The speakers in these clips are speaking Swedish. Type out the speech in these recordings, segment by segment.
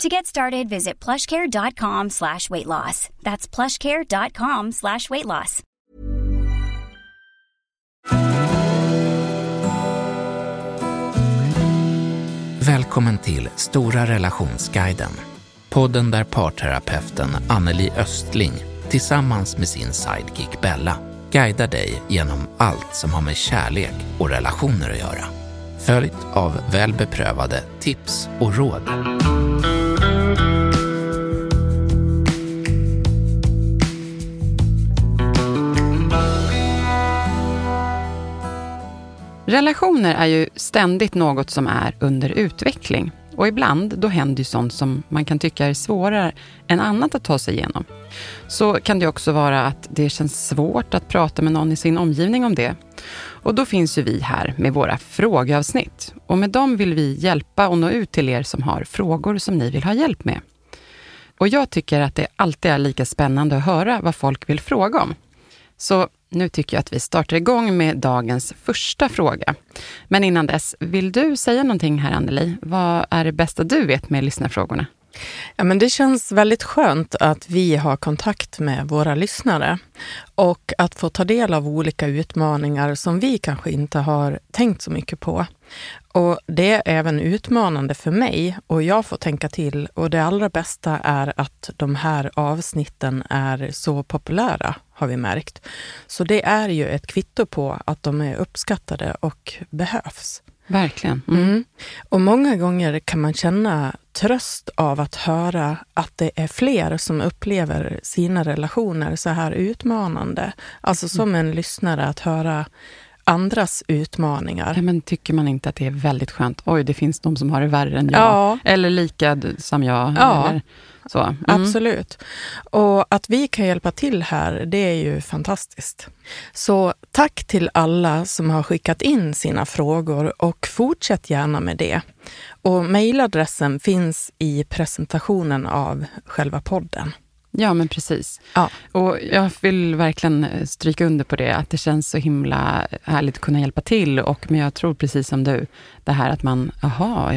To get started, visit plushcare.com/weightloss. That's plushcare.com/weightloss. Välkommen till Stora Relationsguiden. Podden där parterapeuten Anneli Östling tillsammans med sin sidekick Bella guidar dig genom allt som har med kärlek och relationer att göra. Följt av välbeprövade tips och råd. Relationer är ju ständigt något som är under utveckling, och ibland då händer ju sånt som man kan tycka är svårare än annat att ta sig igenom. Så kan det också vara att det känns svårt att prata med någon i sin omgivning om det. Och då finns ju vi här med våra frågeavsnitt, och med dem vill vi hjälpa och nå ut till er som har frågor som ni vill ha hjälp med. Och jag tycker att det alltid är lika spännande att höra vad folk vill fråga om. Så nu tycker jag att vi startar igång med dagens första fråga. Men innan dess, vill du säga någonting här, Anneli? Vad är det bästa du vet med lyssnarfrågorna? Ja, men det känns väldigt skönt att vi har kontakt med våra lyssnare och att få ta del av olika utmaningar som vi kanske inte har tänkt så mycket på. Och det är även utmanande för mig, och jag får tänka till, och det allra bästa är att de här avsnitten är så populära, har vi märkt. Så det är ju ett kvitto på att de är uppskattade och behövs. Verkligen. Mm. Och många gånger kan man känna tröst av att höra att det är fler som upplever sina relationer så här utmanande. Alltså som en lyssnare att höra andras utmaningar. Ja, men tycker man inte att det är väldigt skönt? Oj, det finns de som har det värre än jag. Ja. Eller lika som jag. Ja. Eller så. Mm. Absolut. Och att vi kan hjälpa till här, det är ju fantastiskt. Så tack till alla som har skickat in sina frågor, och fortsätt gärna med det. Och mejladressen finns i presentationen av själva podden. Ja, men precis. Ja. Och jag vill verkligen stryka under på det, att det känns så himla härligt att kunna hjälpa till. Men jag tror precis som du, det här att man,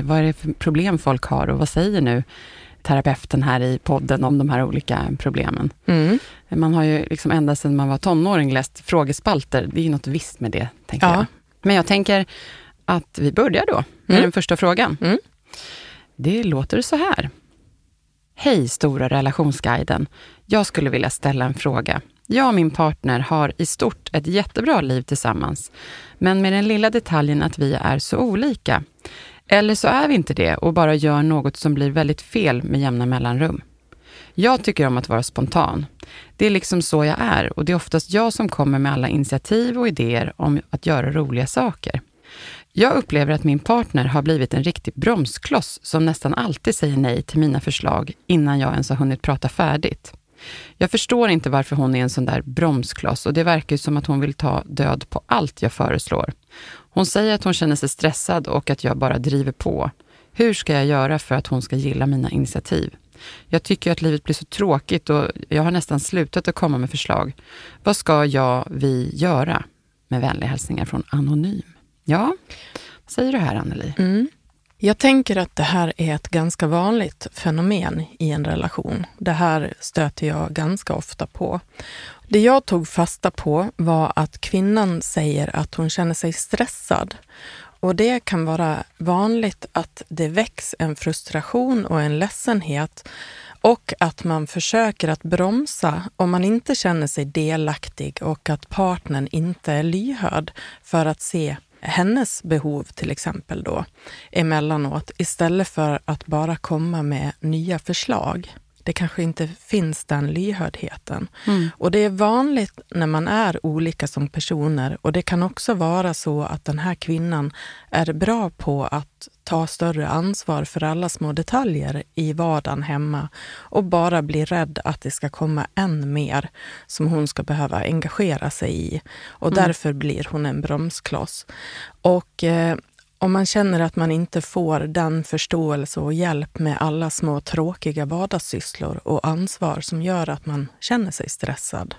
vad är det för problem folk har, och vad säger nu terapeuten här i podden om de här olika problemen. Mm. Man har ju liksom ända sedan man var tonåring läst frågespalter. Det är ju något visst med det, tänker jag. Men jag tänker att vi börjar då med den första frågan. Mm. Det låter så här. Hej Stora Relationsguiden. Jag skulle vilja ställa en fråga. Jag och min partner har i stort ett jättebra liv tillsammans, men med den lilla detaljen att vi är så olika. Eller så är vi inte det och bara gör något som blir väldigt fel med jämna mellanrum. Jag tycker om att vara spontan. Det är liksom så jag är, och det är oftast jag som kommer med alla initiativ och idéer om att göra roliga saker. Jag upplever att min partner har blivit en riktig bromskloss som nästan alltid säger nej till mina förslag innan jag ens har hunnit prata färdigt. Jag förstår inte varför hon är en sån där bromskloss, och det verkar ju som att hon vill ta död på allt jag föreslår. Hon säger att hon känner sig stressad och att jag bara driver på. Hur ska jag göra för att hon ska gilla mina initiativ? Jag tycker att livet blir så tråkigt och jag har nästan slutat att komma med förslag. Vad ska vi göra? Med vänliga hälsningar från Anonym. Ja, vad säger du här, Anneli? Mm. Jag tänker att det här är ett ganska vanligt fenomen i en relation. Det här stöter jag ganska ofta på. Det jag tog fasta på var att kvinnan säger att hon känner sig stressad. Och det kan vara vanligt att det väcks en frustration och en ledsenhet, och att man försöker att bromsa om man inte känner sig delaktig, och att partnern inte är lyhörd för att se hennes behov till exempel då emellanåt, istället för att bara komma med nya förslag. det kanske inte finns den lyhördheten. Mm. Och det är vanligt när man är olika som personer, och det kan också vara så att den här kvinnan är bra på att ta större ansvar för alla små detaljer i vardagen hemma och bara blir rädd att det ska komma än mer som hon ska behöva engagera sig i, och därför blir hon en bromskloss. Och om man känner att man inte får den förståelse och hjälp med alla små tråkiga vardagssysslor och ansvar som gör att man känner sig stressad.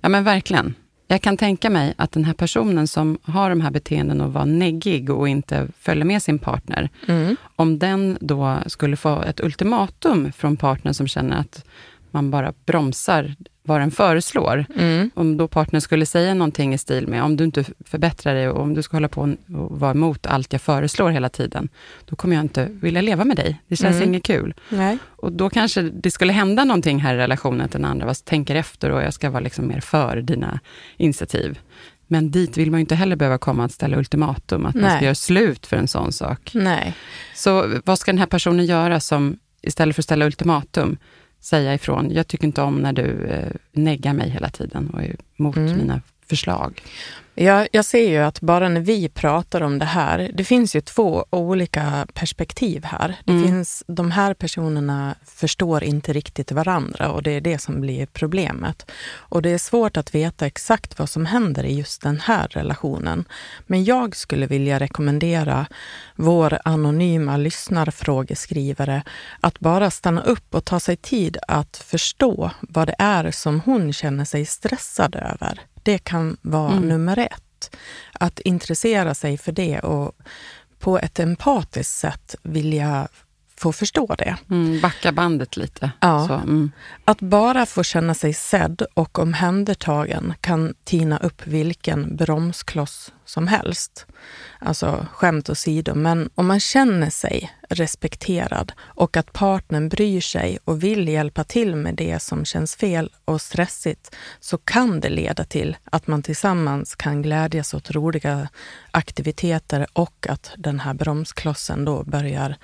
Ja, men verkligen. Jag kan tänka mig att den här personen som har de här beteenden och var neggig och inte följer med sin partner, om den då skulle få ett ultimatum från partnern som känner att man bara bromsar vad den föreslår. Om då partnern skulle säga någonting i stil med, om du inte förbättrar dig och om du ska hålla på och vara emot allt jag föreslår hela tiden, då kommer jag inte vilja leva med dig. Det känns inget kul. Nej. Och då kanske det skulle hända någonting här i relationen, att den andra tänker efter och jag ska vara liksom mer för dina initiativ. Men dit vill man ju inte heller behöva komma att ställa ultimatum, att man ska göra slut för en sån sak. Nej. Så vad ska den här personen göra som istället för att ställa ultimatum säga ifrån, jag tycker inte om när du neggar mig hela tiden och är mot mina förslag. Jag ser ju att bara när vi pratar om det här, det finns ju två olika perspektiv här. Det finns, de här personerna förstår inte riktigt varandra, och det är det som blir problemet. Och det är svårt att veta exakt vad som händer i just den här relationen. Men jag skulle vilja rekommendera vår anonyma lyssnarfrågeskrivare att bara stanna upp och ta sig tid att förstå vad det är som hon känner sig stressad över. Det kan vara nummer ett. Att intressera sig för det och på ett empatiskt sätt vilja få förstå det. Backa bandet lite. Ja. Så, att bara få känna sig sedd och omhändertagen kan tina upp vilken bromskloss som helst. Alltså skämt åsido. Men om man känner sig respekterad och att partnern bryr sig och vill hjälpa till med det som känns fel och stressigt, så kan det leda till att man tillsammans kan glädjas åt roliga aktiviteter och att den här bromsklossen då börjar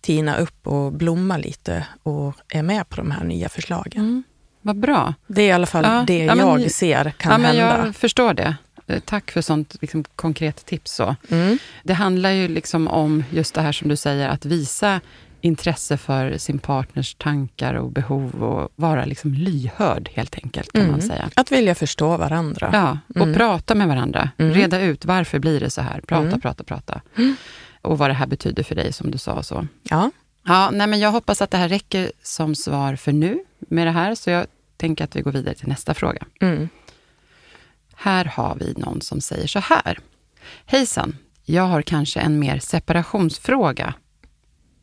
tina upp och blomma lite och är med på de här nya förslagen. Vad bra. Det är i alla fall jag ser kan hända. Jag förstår det. Tack för sånt liksom, konkret tips. Så. Det handlar ju liksom om just det här som du säger, att visa intresse för sin partners tankar och behov och vara liksom lyhörd helt enkelt, kan man säga. Att vilja förstå varandra. Ja, och prata med varandra. Reda ut varför blir det så här. Prata. Och vad det här betyder för dig, som du sa. Så. Ja, nej, men jag hoppas att det här räcker som svar för nu med det här, så jag tänker att vi går vidare till nästa fråga. Här har vi någon som säger så här. Hejsan, jag har kanske en mer separationsfråga.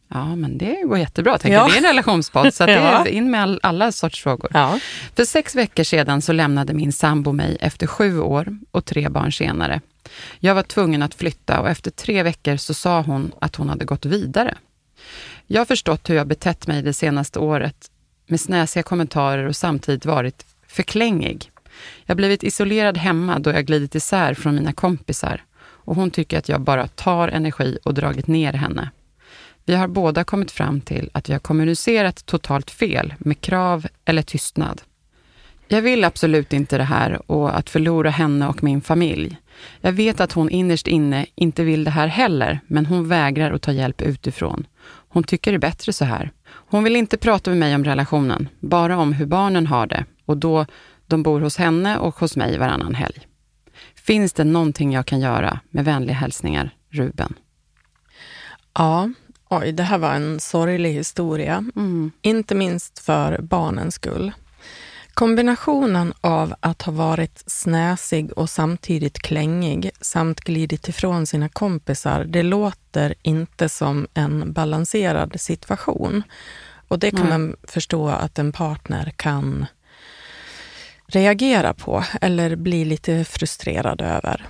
Ja, men det går jättebra. Det är en relationspodd, så att det är in med alla sorts frågor. Ja. För 6 veckor sedan så lämnade min sambo mig efter 7 år och 3 barn senare. Jag var tvungen att flytta, och efter 3 veckor så sa hon att hon hade gått vidare. Jag har förstått hur jag betett mig det senaste året med snäsiga kommentarer och samtidigt varit förklängig. Jag har blivit isolerad hemma då jag glidit isär från mina kompisar, och hon tycker att jag bara tar energi och dragit ner henne. Vi har båda kommit fram till att vi har kommunicerat totalt fel med krav eller tystnad. Jag vill absolut inte det här och att förlora henne och min familj. Jag vet att hon innerst inne inte vill det här heller, men hon vägrar att ta hjälp utifrån. Hon tycker det är bättre så här. Hon vill inte prata med mig om relationen, bara om hur barnen har det, och då de bor hos henne och hos mig varannan helg. Finns det någonting jag kan göra? Med vänliga hälsningar, Ruben. Ja, oj, det här var en sorglig historia. Inte minst för barnens skull. Kombinationen av att ha varit snäsig och samtidigt klängig samt glidit ifrån sina kompisar, det låter inte som en balanserad situation. Och det kan man förstå att en partner kan reagera på eller bli lite frustrerad över.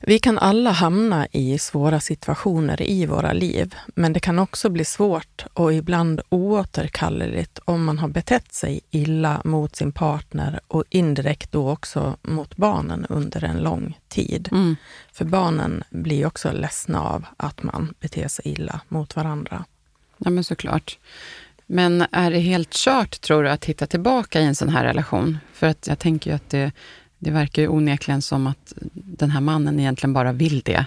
Vi kan alla hamna i svåra situationer i våra liv, men det kan också bli svårt och ibland oåterkalleligt om man har betett sig illa mot sin partner och indirekt då också mot barnen under en lång tid. För barnen blir också ledsna av att man beter sig illa mot varandra. Ja, men såklart. Men är det helt kört, tror du, att hitta tillbaka i en sån här relation? För att jag tänker ju att det verkar ju onekligen som att den här mannen egentligen bara vill det.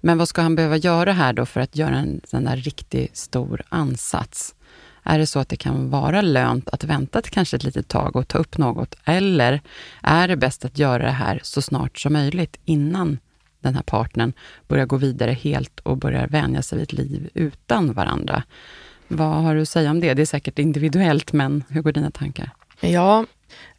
Men vad ska han behöva göra här då för att göra en sån där riktigt stor ansats? Är det så att det kan vara lönt att vänta till kanske ett litet tag och ta upp något? Eller är det bäst att göra det här så snart som möjligt innan den här partnern börjar gå vidare helt och börjar vänja sig vid ett liv utan varandra? Vad har du att säga om det? Det är säkert individuellt, men hur går dina tankar? Ja,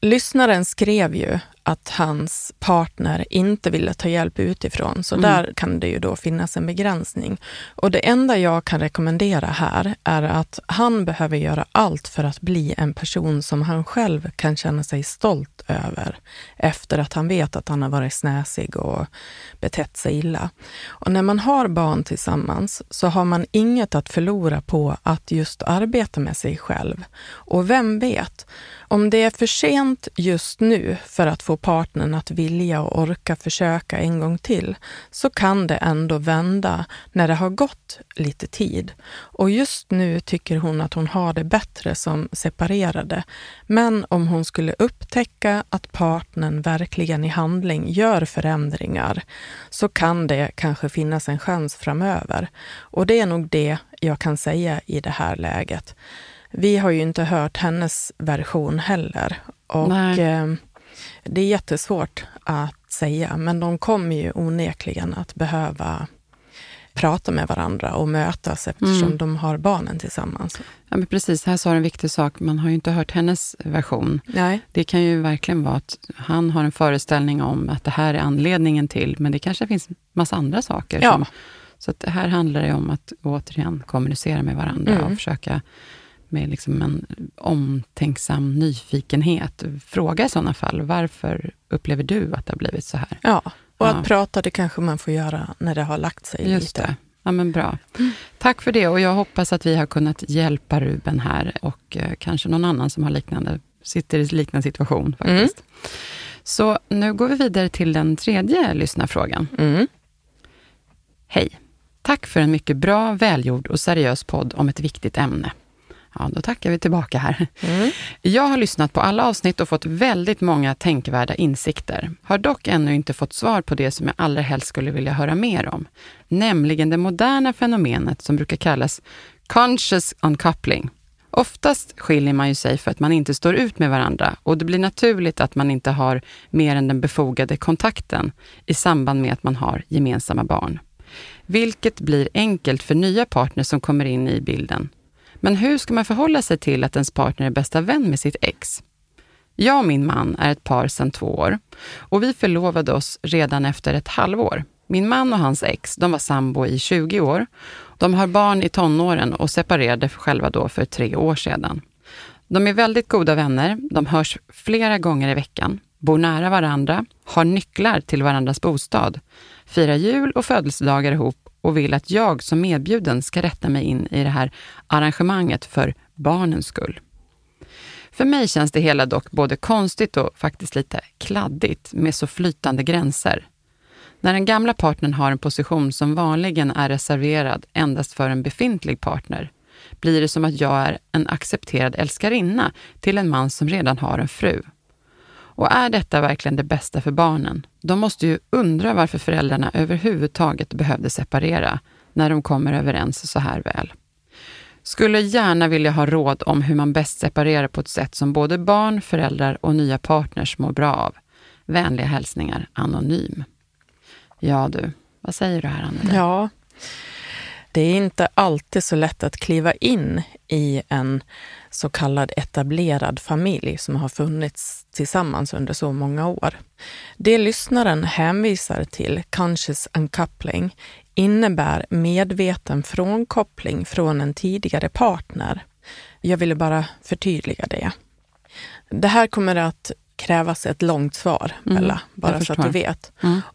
lyssnaren skrev ju att hans partner inte ville ta hjälp utifrån. Så där kan det ju då finnas en begränsning. Och det enda jag kan rekommendera här är att han behöver göra allt för att bli en person som han själv kan känna sig stolt över. Efter att han vet att han har varit snäsig och betett sig illa. Och när man har barn tillsammans så har man inget att förlora på att just arbeta med sig själv. Och vem vet, om det är för sent just nu för att få partnern att vilja och orka försöka en gång till, så kan det ändå vända när det har gått lite tid. Och just nu tycker hon att hon har det bättre som separerade. Men om hon skulle upptäcka att partnern verkligen i handling gör förändringar, så kan det kanske finnas en chans framöver. Och det är nog det jag kan säga i det här läget. Vi har ju inte hört hennes version heller. Och det är jättesvårt att säga, men de kommer ju onekligen att behöva prata med varandra och mötas eftersom de har barnen tillsammans. Ja, men precis, här sa du en viktig sak. Man har ju inte hört hennes version. Nej. Det kan ju verkligen vara att han har en föreställning om att det här är anledningen till, men det kanske finns massa andra saker. Ja. Så att här handlar det om att återigen kommunicera med varandra och försöka med liksom en omtänksam nyfikenhet. Fråga i sådana fall, varför upplever du att det har blivit så här? Ja, och att prata, det kanske man får göra när det har lagt sig lite. Just det, ja men bra. Tack för det, och jag hoppas att vi har kunnat hjälpa Ruben här och kanske någon annan som har sitter i liknande situation faktiskt. Så nu går vi vidare till den tredje lyssnarfrågan. Hej, tack för en mycket bra, välgjord och seriös podd om ett viktigt ämne. Ja, då tackar vi tillbaka här. Jag har lyssnat på alla avsnitt och fått väldigt många tänkvärda insikter. Har dock ännu inte fått svar på det som jag allra helst skulle vilja höra mer om. Nämligen det moderna fenomenet som brukar kallas conscious uncoupling. Oftast skiljer man ju sig för att man inte står ut med varandra, och det blir naturligt att man inte har mer än den befogade kontakten i samband med att man har gemensamma barn. Vilket blir enkelt för nya partner som kommer in i bilden. Men hur ska man förhålla sig till att ens partner är bästa vän med sitt ex? Jag och min man är ett par sedan 2 år, och vi förlovade oss redan efter ett halvår. Min man och hans ex, de var sambo i 20 år. De har barn i tonåren och separerade själva då för 3 år sedan. De är väldigt goda vänner, de hörs flera gånger i veckan, bor nära varandra, har nycklar till varandras bostad, firar jul och födelsedagar ihop, och vill att jag som medbjuden ska rätta mig in i det här arrangemanget för barnens skull. För mig känns det hela dock både konstigt och faktiskt lite kladdigt med så flytande gränser. När den gamla partnern har en position som vanligen är reserverad endast för en befintlig partner, blir det som att jag är en accepterad älskarinna till en man som redan har en fru. Och är detta verkligen det bästa för barnen? De måste ju undra varför föräldrarna överhuvudtaget behövde separera när de kommer överens så här väl. Skulle gärna vilja ha råd om hur man bäst separerar på ett sätt som både barn, föräldrar och nya partners mår bra av. Vänliga hälsningar, Anonym. Ja du, vad säger du här, Anneli? Ja, det är inte alltid så lätt att kliva in i en så kallad etablerad familj som har funnits tillsammans under så många år. Det lyssnaren hänvisar till, conscious uncoupling, innebär medveten frånkoppling från en tidigare partner. Jag ville bara förtydliga det. Det här kommer att krävas ett långt svar, Bella, bara så att du vet.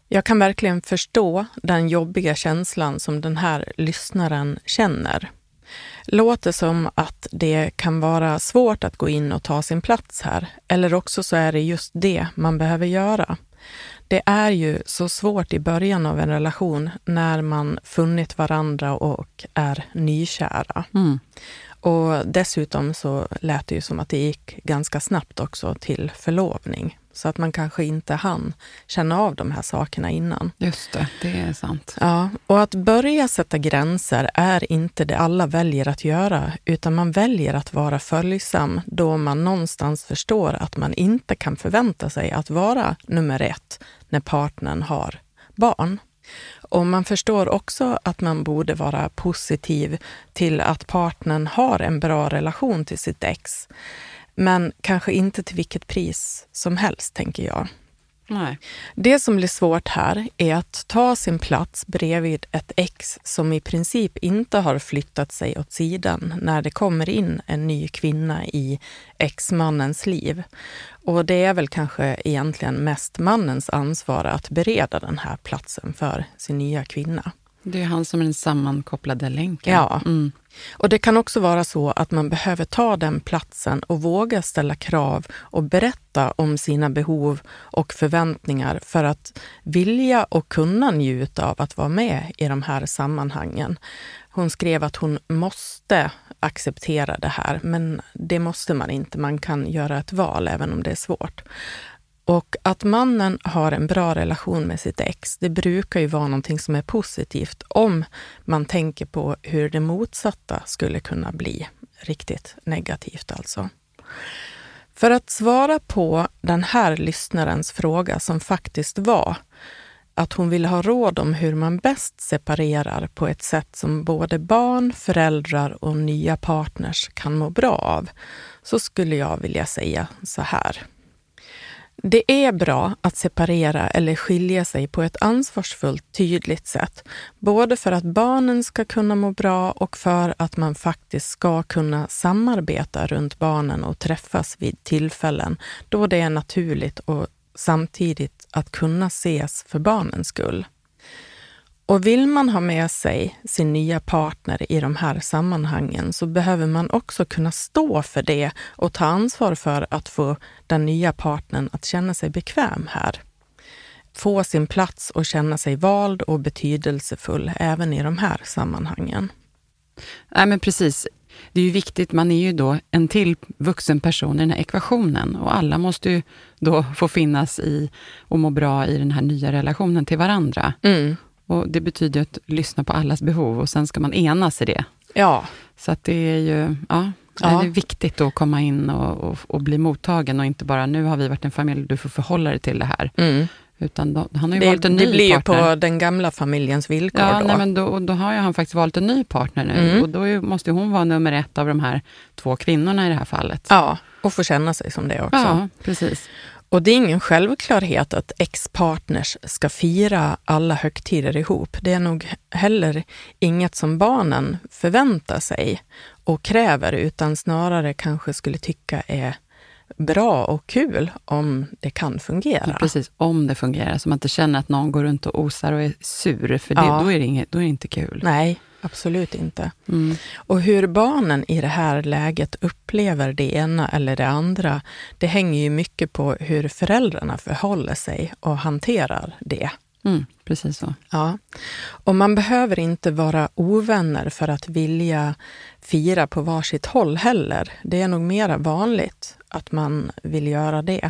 Jag kan verkligen förstå den jobbiga känslan som den här lyssnaren känner. Låter som att det kan vara svårt att gå in och ta sin plats här, eller också så är det just det man behöver göra. Det är ju så svårt i början av en relation när man funnit varandra och är nykära. Och dessutom så lät det ju som att det gick ganska snabbt också till förlovning. Så att man kanske inte hann känna av de här sakerna innan. Just det, det är sant. Ja, och att börja sätta gränser är inte det alla väljer att göra, utan man väljer att vara följsam då man någonstans förstår att man inte kan förvänta sig att vara nummer ett när partnern har barn. Och man förstår också att man borde vara positiv till att partnern har en bra relation till sitt ex. Men kanske inte till vilket pris som helst, tänker jag. Nej. Det som blir svårt här är att ta sin plats bredvid ett ex som i princip inte har flyttat sig åt sidan när det kommer in en ny kvinna i ex-mannens liv. Och det är väl kanske egentligen mest mannens ansvar att bereda den här platsen för sin nya kvinna. Det är han som är den sammankopplade länken. Ja, och det kan också vara så att man behöver ta den platsen och våga ställa krav och berätta om sina behov och förväntningar för att vilja och kunna njuta av att vara med i de här sammanhangen. Hon skrev att hon måste acceptera det här, men det måste man inte. Man kan göra ett val även om det är svårt. Och att mannen har en bra relation med sitt ex, det brukar ju vara någonting som är positivt om man tänker på hur det motsatta skulle kunna bli riktigt negativt alltså. För att svara på den här lyssnarens fråga som faktiskt var att hon ville ha råd om hur man bäst separerar på ett sätt som både barn, föräldrar och nya partners kan må bra av, så skulle jag vilja säga så här. Det är bra att separera eller skilja sig på ett ansvarsfullt, tydligt sätt. Både för att barnen ska kunna må bra och för att man faktiskt ska kunna samarbeta runt barnen och träffas vid tillfällen då det är naturligt och samtidigt att kunna ses för barnens skull. Och vill man ha med sig sin nya partner i de här sammanhangen så behöver man också kunna stå för det och ta ansvar för att få den nya partnern att känna sig bekväm här. Få sin plats och känna sig vald och betydelsefull även i de här sammanhangen. Nej men precis, det är ju viktigt, man är ju då en till vuxen person i den här ekvationen och alla måste ju då få finnas i och må bra i den här nya relationen till varandra. Mm. Och det betyder att lyssna på allas behov och sen ska man enas i det. Ja. Så att det är ju, ja. Det är viktigt att komma in och bli mottagen och inte bara nu har vi varit en familj och du får förhålla dig till det här. Mm. Utan då, han har ju valt en ny partner. Det blir ju på den gamla familjens villkor då. Nej, men då har ju han faktiskt valt en ny partner nu. Mm. Och då måste hon vara nummer ett av de här två kvinnorna i det här fallet. Ja, och få känna sig som det också. Ja, precis. Och det är ingen självklarhet att ex-partners ska fira alla högtider ihop. Det är nog heller inget som barnen förväntar sig och kräver, utan snarare kanske skulle tycka är bra och kul om det kan fungera. Ja, precis, om det fungerar. Så man inte känner att någon går runt och osar och är sur, för det, ja. Då är det inte kul. Nej. Absolut inte. Mm. Och hur barnen i det här läget upplever det ena eller det andra, det hänger ju mycket på hur föräldrarna förhåller sig och hanterar det. Mm, precis så. Ja. Och man behöver inte vara ovänner för att vilja fira på varsitt håll heller. Det är nog mera vanligt att man vill göra det.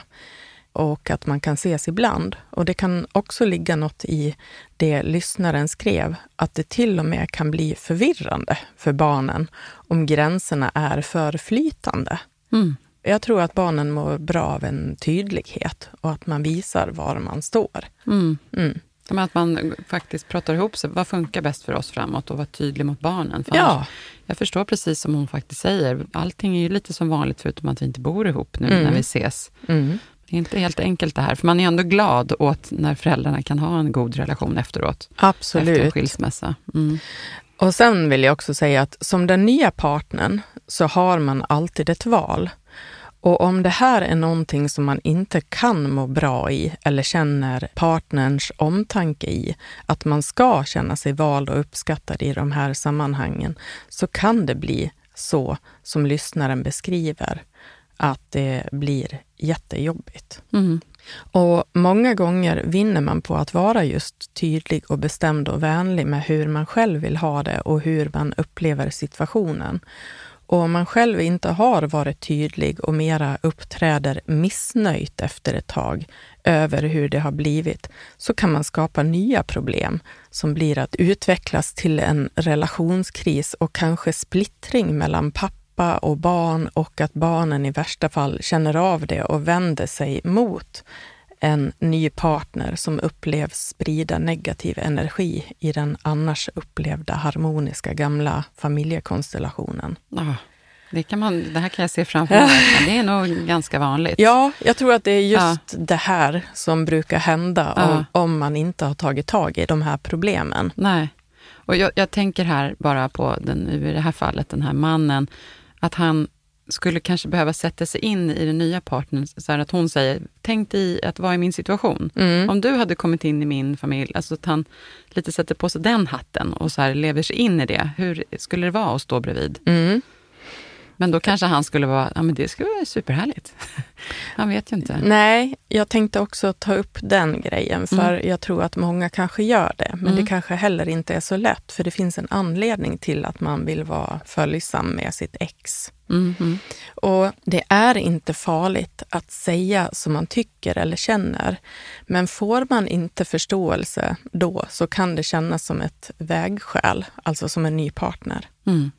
Och att man kan ses ibland. Och det kan också ligga något i det lyssnaren skrev, att det till och med kan bli förvirrande för barnen om gränserna är för flytande. Mm. Jag tror att barnen mår bra av en tydlighet och att man visar var man står. Mm. Mm. Att man faktiskt pratar ihop sig, vad funkar bäst för oss framåt och vara tydlig mot barnen. För ja. Jag förstår precis som hon faktiskt säger, allting är ju lite som vanligt förutom att vi inte bor ihop nu när vi ses. Mm. Det är inte helt enkelt det här, för man är ändå glad åt när föräldrarna kan ha en god relation efteråt. Absolut. Efter en skilsmässa. Mm. Och sen vill jag också säga att som den nya partnern så har man alltid ett val. Och om det här är någonting som man inte kan må bra i eller känner partners omtanke i, att man ska känna sig vald och uppskattad i de här sammanhangen, så kan det bli så som lyssnaren beskriver, att det blir jättejobbigt. Mm. Och många gånger vinner man på att vara just tydlig och bestämd och vänlig med hur man själv vill ha det och hur man upplever situationen. Och om man själv inte har varit tydlig och mera uppträder missnöjt efter ett tag över hur det har blivit, så kan man skapa nya problem som blir att utvecklas till en relationskris och kanske splittring mellan pappa och barn, och att barnen i värsta fall känner av det och vänder sig mot en ny partner som upplevs sprida negativ energi i den annars upplevda harmoniska gamla familjekonstellationen. Ja, det här kan jag se framför mig. Det är nog ganska vanligt. Ja, jag tror att det är just det här som brukar hända om man inte har tagit tag i de här problemen. Nej, och jag tänker här bara på i det här fallet, den här mannen, att han skulle kanske behöva sätta sig in i den nya partnern, så här att hon säger, tänk dig att vara i min situation. Mm. Om du hade kommit in i min familj, alltså att han lite sätter på sig den hatten och så här lever sig in i det. Hur skulle det vara att stå bredvid? Mm. Men då kanske han skulle vara, ja men det skulle vara superhärligt. Han vet ju inte. Nej, jag tänkte också ta upp den grejen, för jag tror att många kanske gör det. Men det kanske heller inte är så lätt, för det finns en anledning till att man vill vara följsam med sitt ex. Mm. Och det är inte farligt att säga som man tycker eller känner, men får man inte förståelse då, så kan det kännas som ett vägskäl, alltså som en ny partner. Mm.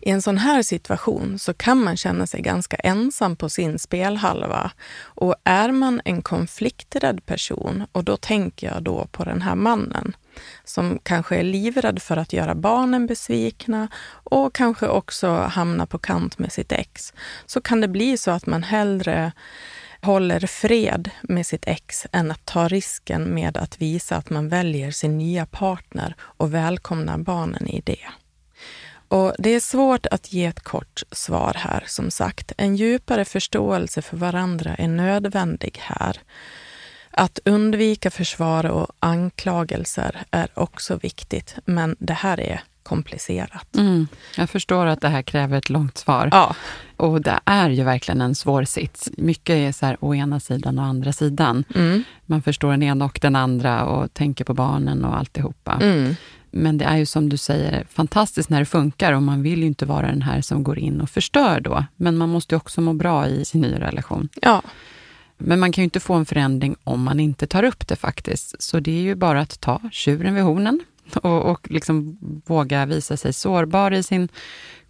I en sån här situation så kan man känna sig ganska ensam på sin spelhalva, och är man en konflikträdd person, och då tänker jag då på den här mannen som kanske är livrädd för att göra barnen besvikna och kanske också hamna på kant med sitt ex, så kan det bli så att man hellre håller fred med sitt ex än att ta risken med att visa att man väljer sin nya partner och välkomnar barnen i det. Och det är svårt att ge ett kort svar här, som sagt. En djupare förståelse för varandra är nödvändig här. Att undvika försvar och anklagelser är också viktigt, men det här är komplicerat. Mm, jag förstår att det här kräver ett långt svar. Ja. Och det är ju verkligen en svår sits. Mycket är så här å ena sidan och andra sidan. Mm. Man förstår den ena och den andra och tänker på barnen och alltihopa. Mm. Men det är ju som du säger fantastiskt när det funkar, och man vill ju inte vara den här som går in och förstör då. Men man måste ju också må bra i sin nya relation. Ja. Men man kan ju inte få en förändring om man inte tar upp det faktiskt. Så det är ju bara att ta tjuren vid hornen och liksom våga visa sig sårbar i sin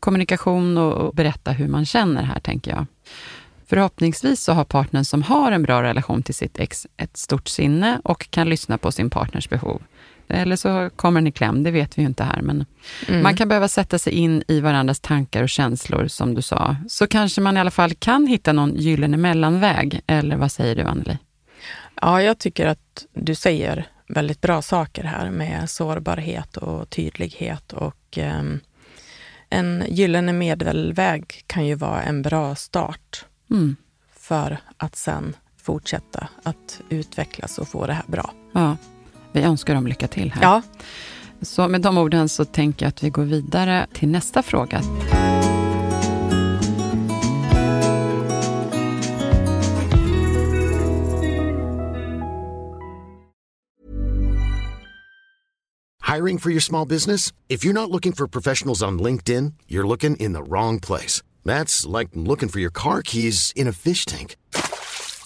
kommunikation och berätta hur man känner här, tänker jag. Förhoppningsvis så har partnern som har en bra relation till sitt ex ett stort sinne och kan lyssna på sin partners behov. Eller så kommer den i kläm, det vet vi ju inte här. Men man kan behöva sätta sig in i varandras tankar och känslor, som du sa. Så kanske man i alla fall kan hitta någon gyllene mellanväg. Eller vad säger du, Anneli? Ja, jag tycker att du säger väldigt bra saker här med sårbarhet och tydlighet. Och en gyllene medelväg kan ju vara en bra start för att sen fortsätta att utvecklas och få det här bra. Ja. Vi önskar dem lycka till här. Ja. Så med de orden så tänker jag att vi går vidare till nästa fråga. Hiring for your small business? If you're not looking for professionals on LinkedIn, you're looking in the wrong place. That's like looking for your car keys in a fish tank.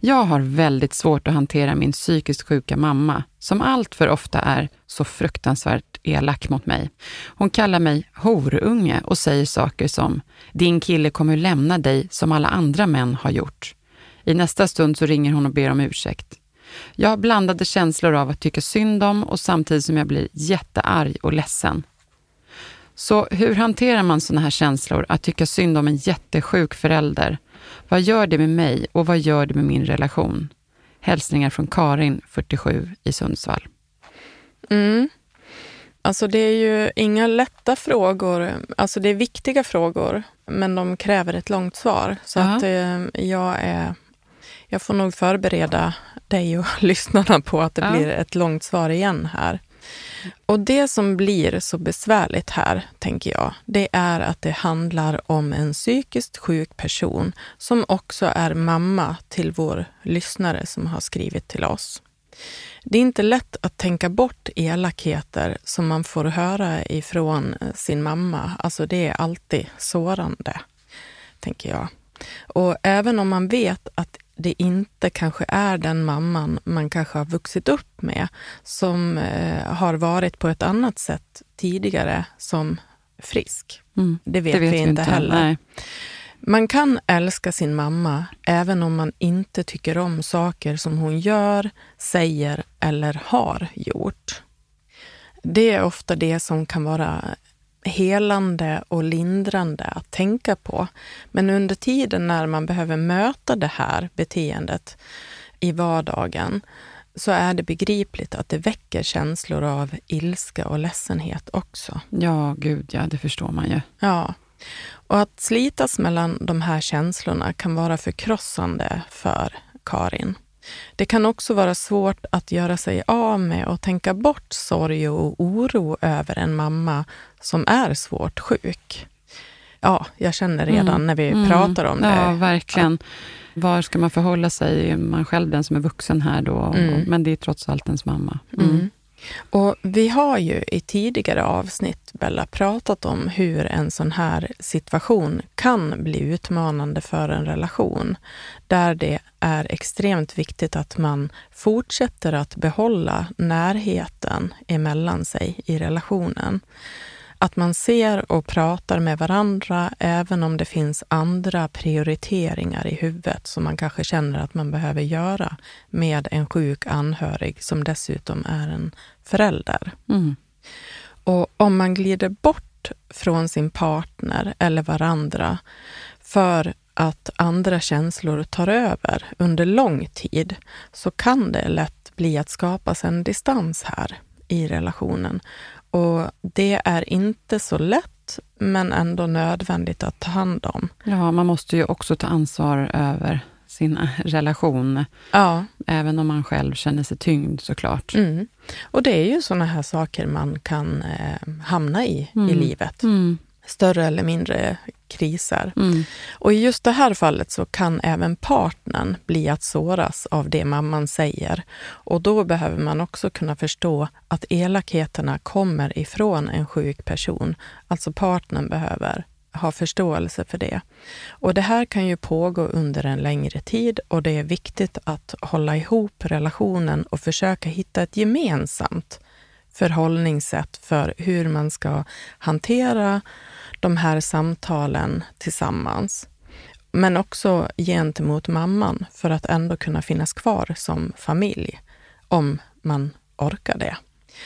Jag har väldigt svårt att hantera min psykiskt sjuka mamma, som allt för ofta är så fruktansvärt elak mot mig. Hon kallar mig horunge och säger saker som: din kille kommer lämna dig som alla andra män har gjort. I nästa stund så ringer hon och ber om ursäkt. Jag har blandade känslor av att tycka synd om och samtidigt som jag blir jättearg och ledsen. Så hur hanterar man såna här känslor, att tycka synd om en jättesjuk förälder? Vad gör det med mig och vad gör det med min relation? Hälsningar från Karin, 47, i Sundsvall. Alltså det är ju inga lätta frågor, alltså det är viktiga frågor, men de kräver ett långt svar. Så att jag får nog förbereda dig och lyssnarna på att det blir ett långt svar igen här. Och det som blir så besvärligt här, tänker jag, det är att det handlar om en psykiskt sjuk person som också är mamma till vår lyssnare som har skrivit till oss. Det är inte lätt att tänka bort elakheter som man får höra ifrån sin mamma. Alltså det är alltid sårande, tänker jag. Och även om man vet att det inte kanske är den mamman man kanske har vuxit upp med, som har varit på ett annat sätt tidigare som frisk. Det vet vi inte heller. Nej. Man kan älska sin mamma även om man inte tycker om saker som hon gör, säger eller har gjort. Det är ofta det som kan vara helande och lindrande att tänka på. Men under tiden när man behöver möta det här beteendet i vardagen så är det begripligt att det väcker känslor av ilska och ledsenhet också. Ja, gud ja, det förstår man ju. Ja. Och att slitas mellan de här känslorna kan vara förkrossande för Karin. Det kan också vara svårt att göra sig av med och tänka bort sorg och oro över en mamma som är svårt sjuk. Ja, jag känner redan när vi pratar om det. Ja, verkligen. Ja. Var ska man förhålla sig? Är man själv den som är vuxen här då? Men det är trots allt ens mamma. Och vi har ju i tidigare avsnitt, Bella, pratat om hur en sån här situation kan bli utmanande för en relation. Där det är extremt viktigt att man fortsätter att behålla närheten emellan sig i relationen. Att man ser och pratar med varandra även om det finns andra prioriteringar i huvudet som man kanske känner att man behöver göra med en sjuk anhörig som dessutom är en förälder. Och om man glider bort från sin partner eller varandra för att andra känslor tar över under lång tid, så kan det lätt bli att skapas en distans här i relationen. Och det är inte så lätt, men ändå nödvändigt att ta hand om. Ja, man måste ju också ta ansvar över sin relation. Ja. Även om man själv känner sig tyngd, såklart. Och det är ju såna här saker man kan hamna i livet. Större eller mindre kriser. Och i just det här fallet så kan även partnern bli att såras av det mamman säger. Och då behöver man också kunna förstå att elakheterna kommer ifrån en sjuk person. Alltså partnern behöver ha förståelse för det. Och det här kan ju pågå under en längre tid, och det är viktigt att hålla ihop relationen och försöka hitta ett gemensamt förhållningssätt för hur man ska hantera de här samtalen tillsammans. Men också gentemot mamman, för att ändå kunna finnas kvar som familj om man orkar det.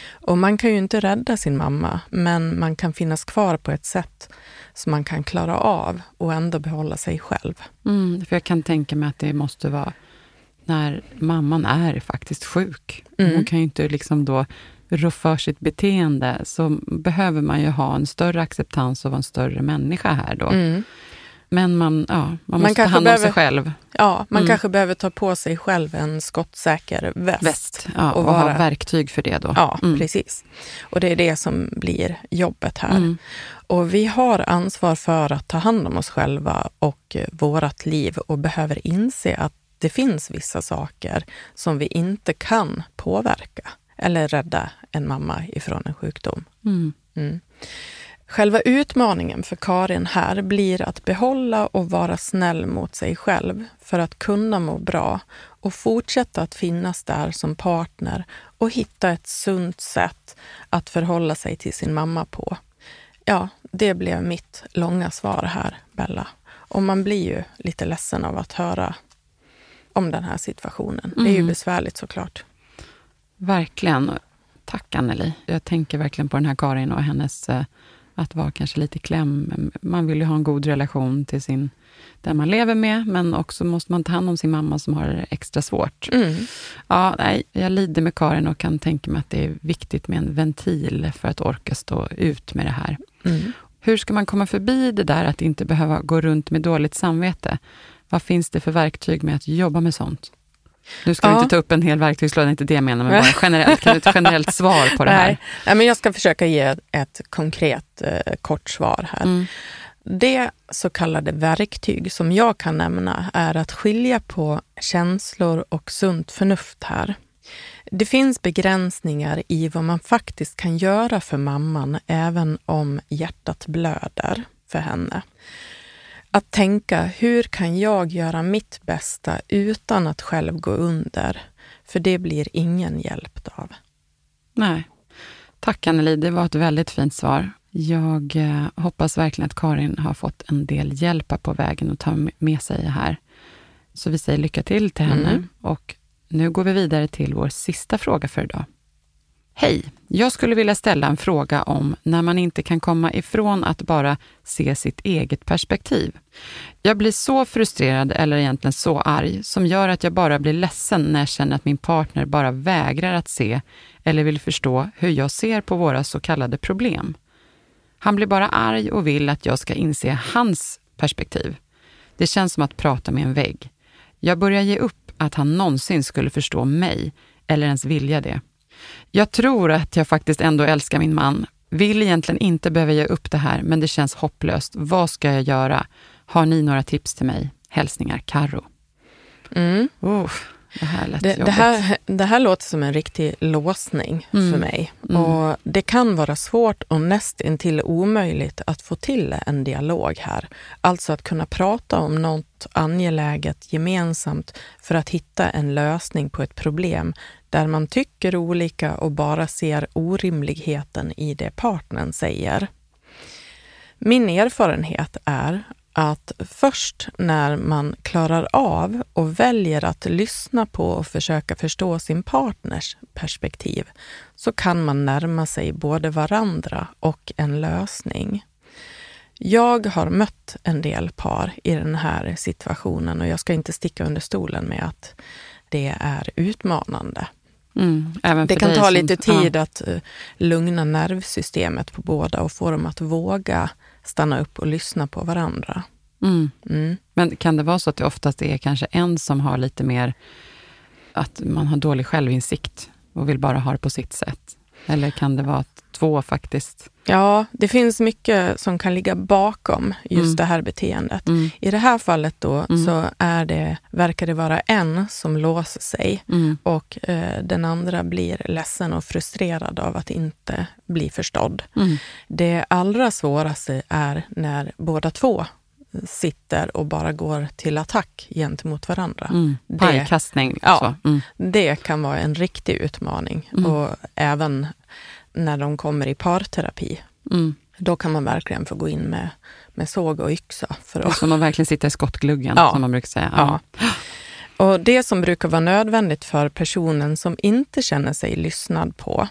Och man kan ju inte rädda sin mamma, men man kan finnas kvar på ett sätt som man kan klara av och ändå behålla sig själv. För jag kan tänka mig att det måste vara när mamman är faktiskt sjuk. Hon kan ju inte liksom då för sitt beteende, så behöver man ju ha en större acceptans av en större människa här då. Men man måste ta hand om sig själv. Ja, man kanske behöver ta på sig själv en skottsäker väst. Ja, och ha verktyg för det då. Ja, precis. Och det är det som blir jobbet här. Och vi har ansvar för att ta hand om oss själva och vårat liv, och behöver inse att det finns vissa saker som vi inte kan påverka eller rädda en mamma ifrån en sjukdom. Själva utmaningen för Karin här blir att behålla och vara snäll mot sig själv för att kunna må bra och fortsätta att finnas där som partner och hitta ett sunt sätt att förhålla sig till sin mamma på. Ja, det blev mitt långa svar här, Bella. Och man blir ju lite ledsen av att höra om den här situationen. Mm. Det är ju besvärligt såklart. Verkligen. Tack Anneli. Jag tänker verkligen på den här Karin och hennes att vara kanske lite kläm. Man vill ju ha en god relation till sin, där man lever med, men också måste man ta hand om sin mamma som har det extra svårt. Mm. Ja, nej, jag lider med Karin och kan tänka mig att det är viktigt med en ventil för att orka stå ut med det här. Mm. Hur ska man komma förbi det där att inte behöva gå runt med dåligt samvete? Vad finns det för verktyg med att jobba med sånt? Nu ska vi inte ta upp en hel verktygslåda, inte det jag menar, men bara generellt, kan du ett generellt svar på det här? Nej, men jag ska försöka ge ett konkret, kort svar här. Mm. Det så kallade verktyg som jag kan nämna är att skilja på känslor och sunt förnuft här. Det finns begränsningar i vad man faktiskt kan göra för mamman även om hjärtat blöder för henne. Att tänka, hur kan jag göra mitt bästa utan att själv gå under? För det blir ingen hjälpt av. Nej. Tack Anneli, det var ett väldigt fint svar. Jag hoppas verkligen att Karin har fått en del hjälp på vägen och ta med sig här. Så vi säger lycka till henne. Mm. Och nu går vi vidare till vår sista fråga för idag. Hej, jag skulle vilja ställa en fråga om när man inte kan komma ifrån att bara se sitt eget perspektiv. Jag blir så frustrerad, eller egentligen så arg, som gör att jag bara blir ledsen när jag känner att min partner bara vägrar att se eller vill förstå hur jag ser på våra så kallade problem. Han blir bara arg och vill att jag ska inse hans perspektiv. Det känns som att prata med en vägg. Jag börjar ge upp att han någonsin skulle förstå mig eller ens vilja det. Jag tror att jag faktiskt ändå älskar min man. Vill egentligen inte behöva ge upp det här, men det känns hopplöst. Vad ska jag göra? Har ni några tips till mig? Hälsningar, Karro. Mm. Det här låter som en riktig låsning för mig. Mm. Och det kan vara svårt och nästintill omöjligt att få till en dialog här. Alltså att kunna prata om något angeläget gemensamt för att hitta en lösning på ett problem där man tycker olika och bara ser orimligheten i det partnern säger. Min erfarenhet är att först när man klarar av och väljer att lyssna på och försöka förstå sin partners perspektiv så kan man närma sig både varandra och en lösning. Jag har mött en del par i den här situationen och jag ska inte sticka under stolen med att det är utmanande. Mm, även för det kan ta lite tid att lugna nervsystemet på båda och få dem att våga stanna upp och lyssna på varandra. Mm. Mm. Men kan det vara så att det oftast är kanske en som har lite mer att man har dålig självinsikt och vill bara ha det på sitt sätt? Eller kan det vara att två faktiskt? Ja, det finns mycket som kan ligga bakom just det här beteendet. Mm. I det här fallet då så verkar det vara en som låser sig och den andra blir ledsen och frustrerad av att inte bli förstådd. Mm. Det allra svåraste är när båda två sitter och bara går till attack gentemot varandra. Mm. Pajkastning. Det kan vara en riktig utmaning och även när de kommer i parterapi. Mm. Då kan man verkligen få gå in med såg och yxa. Som man verkligen sitter i skottgluggen, som man brukar säga. Ja. Och det som brukar vara nödvändigt för personen som inte känner sig lyssnad på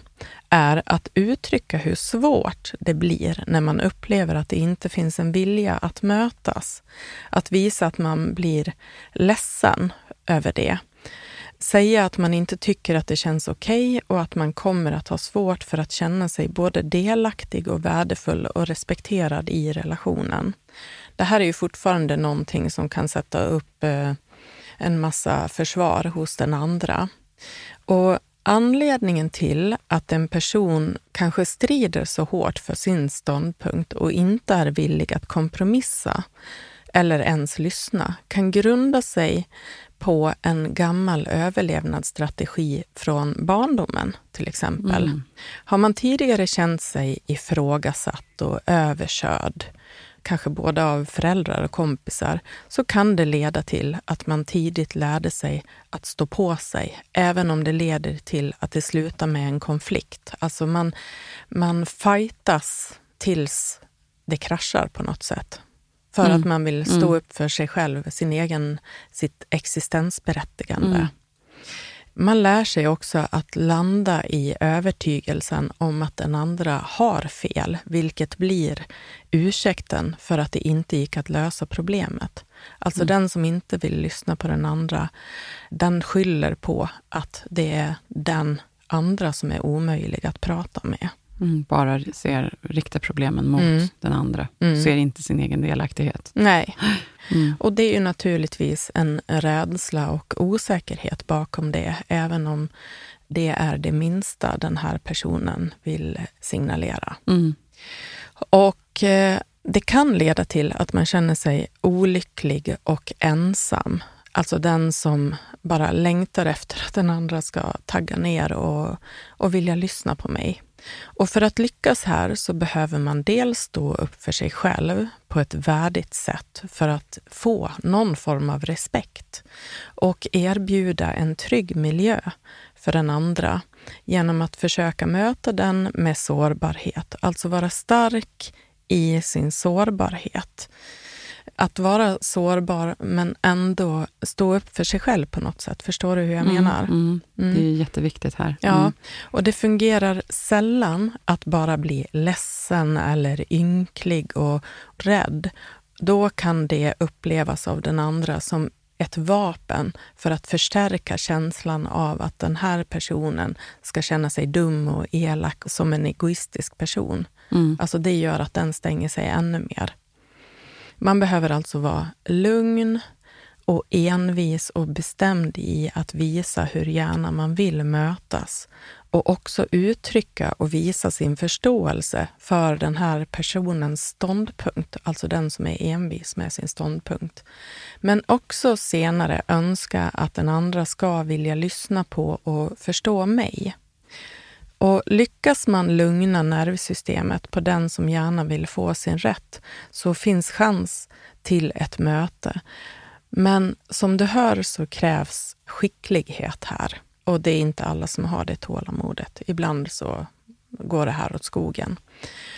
är att uttrycka hur svårt det blir när man upplever att det inte finns en vilja att mötas. Att visa att man blir ledsen över det. Säga att man inte tycker att det känns okej och att man kommer att ha svårt för att känna sig både delaktig och värdefull och respekterad i relationen. Det här är ju fortfarande någonting som kan sätta upp en massa försvar hos den andra. Och anledningen till att en person kanske strider så hårt för sin ståndpunkt och inte är villig att kompromissa eller ens lyssna kan grunda sig på en gammal överlevnadsstrategi från barndomen till exempel. Mm. Har man tidigare känt sig ifrågasatt och överkörd, kanske både av föräldrar och kompisar, så kan det leda till att man tidigt lärde sig att stå på sig, även om det leder till att det slutar med en konflikt. Alltså man fightas tills det kraschar på något sätt. För att man vill stå upp för sig själv, sitt existensberättigande. Man lär sig också att landa i övertygelsen om att den andra har fel, vilket blir ursäkten för att det inte gick att lösa problemet. Alltså den som inte vill lyssna på den andra, den skyller på att det är den andra som är omöjlig att prata med. Bara riktar problemen mot den andra. Ser inte sin egen delaktighet. Nej. Och det är ju naturligtvis en rädsla och osäkerhet bakom det. Även om det är det minsta den här personen vill signalera. Och det kan leda till att man känner sig olycklig och ensam. Alltså den som bara längtar efter att den andra ska tagga ner och vilja lyssna på mig. Och för att lyckas här så behöver man dels stå upp för sig själv på ett värdigt sätt för att få någon form av respekt och erbjuda en trygg miljö för den andra genom att försöka möta den med sårbarhet, alltså vara stark i sin sårbarhet. Att vara sårbar men ändå stå upp för sig själv på något sätt. Förstår du hur jag menar? Det är jätteviktigt här. Ja, och det fungerar sällan att bara bli ledsen eller ynklig och rädd. Då kan det upplevas av den andra som ett vapen för att förstärka känslan av att den här personen ska känna sig dum och elak som en egoistisk person. Alltså det gör att den stänger sig ännu mer. Man behöver alltså vara lugn och envis och bestämd i att visa hur gärna man vill mötas. Och också uttrycka och visa sin förståelse för den här personens ståndpunkt, alltså den som är envis med sin ståndpunkt. Men också senare önska att den andra ska vilja lyssna på och förstå mig. Och lyckas man lugna nervsystemet på den som gärna vill få sin rätt så finns chans till ett möte. Men som du hör så krävs skicklighet här. Och det är inte alla som har det tålamodet. Ibland så går det här åt skogen.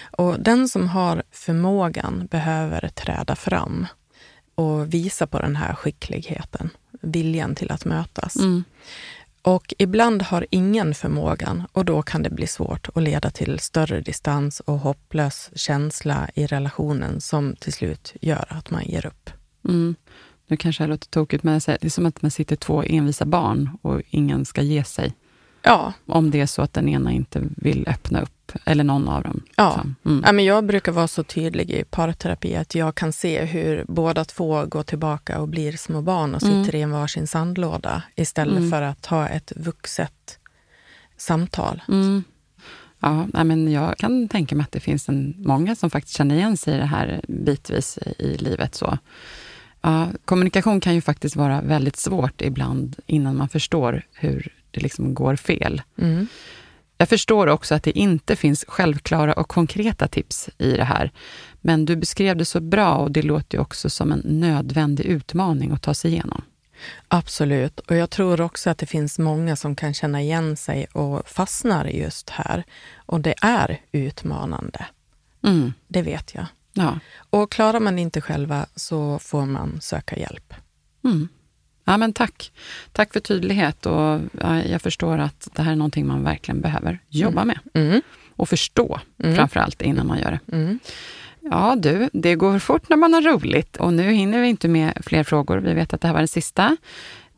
Och den som har förmågan behöver träda fram och visa på den här skickligheten, viljan till att mötas. Och ibland har ingen förmågan och då kan det bli svårt och leda till större distans och hopplös känsla i relationen som till slut gör att man ger upp. Nu kanske jag låter tokigt, men det är som att man sitter två envisa barn och ingen ska ge sig. Ja. Om det är så att den ena inte vill öppna upp, eller någon av dem. Ja. Ja, men jag brukar vara så tydlig i parterapi att jag kan se hur båda två går tillbaka och blir små barn och sitter i en varsin sandlåda istället för att ha ett vuxet samtal. Ja, men jag kan tänka mig att det finns många som faktiskt känner igen sig i det här bitvis i livet så. Ja, kommunikation kan ju faktiskt vara väldigt svårt ibland innan man förstår hur det liksom går fel. Jag förstår också att det inte finns självklara och konkreta tips i det här. Men du beskrev det så bra och det låter ju också som en nödvändig utmaning att ta sig igenom. Absolut, och jag tror också att det finns många som kan känna igen sig och fastnar just här. Och det är utmanande. Det vet jag. Ja. Och klarar man inte själva så får man söka hjälp. Ja, men tack. Tack för tydlighet och jag förstår att det här är någonting man verkligen behöver jobba med. Och förstå framförallt innan man gör det. Ja du, det går fort när man har roligt och nu hinner vi inte med fler frågor. Vi vet att det här var den sista.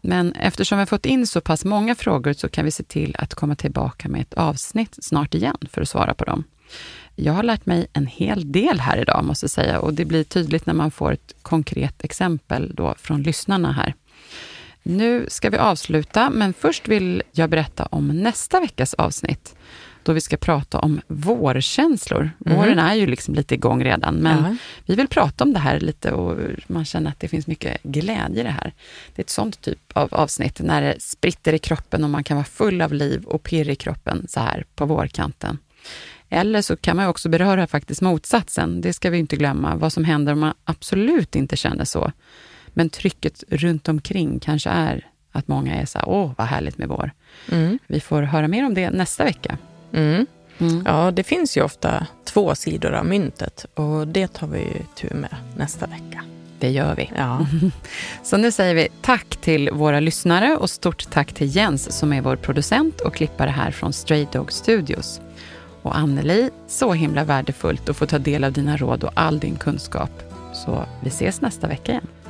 Men eftersom vi har fått in så pass många frågor så kan vi se till att komma tillbaka med ett avsnitt snart igen för att svara på dem. Jag har lärt mig en hel del här idag måste jag säga och det blir tydligt när man får ett konkret exempel då från lyssnarna här. Nu ska vi avsluta, men först vill jag berätta om nästa veckas avsnitt då vi ska prata om vårkänslor. Våren är ju liksom lite igång redan, men vi vill prata om det här lite och man känner att det finns mycket glädje i det här. Det är ett sånt typ av avsnitt när det spritter i kroppen och man kan vara full av liv och pirr i kroppen så här på vårkanten. Eller så kan man också beröra faktiskt motsatsen. Det ska vi inte glömma. Vad som händer om man absolut inte känner så. Men trycket runt omkring kanske är att många är så här, åh vad härligt med vår. Vi får höra mer om det nästa vecka. Mm. Ja, det finns ju ofta två sidor av myntet och det tar vi ju tur med nästa vecka. Det gör vi. Ja. Så nu säger vi tack till våra lyssnare och stort tack till Jens som är vår producent och klippare här från Stray Dog Studios. Och Anneli, så himla värdefullt att få ta del av dina råd och all din kunskap. Så vi ses nästa vecka igen.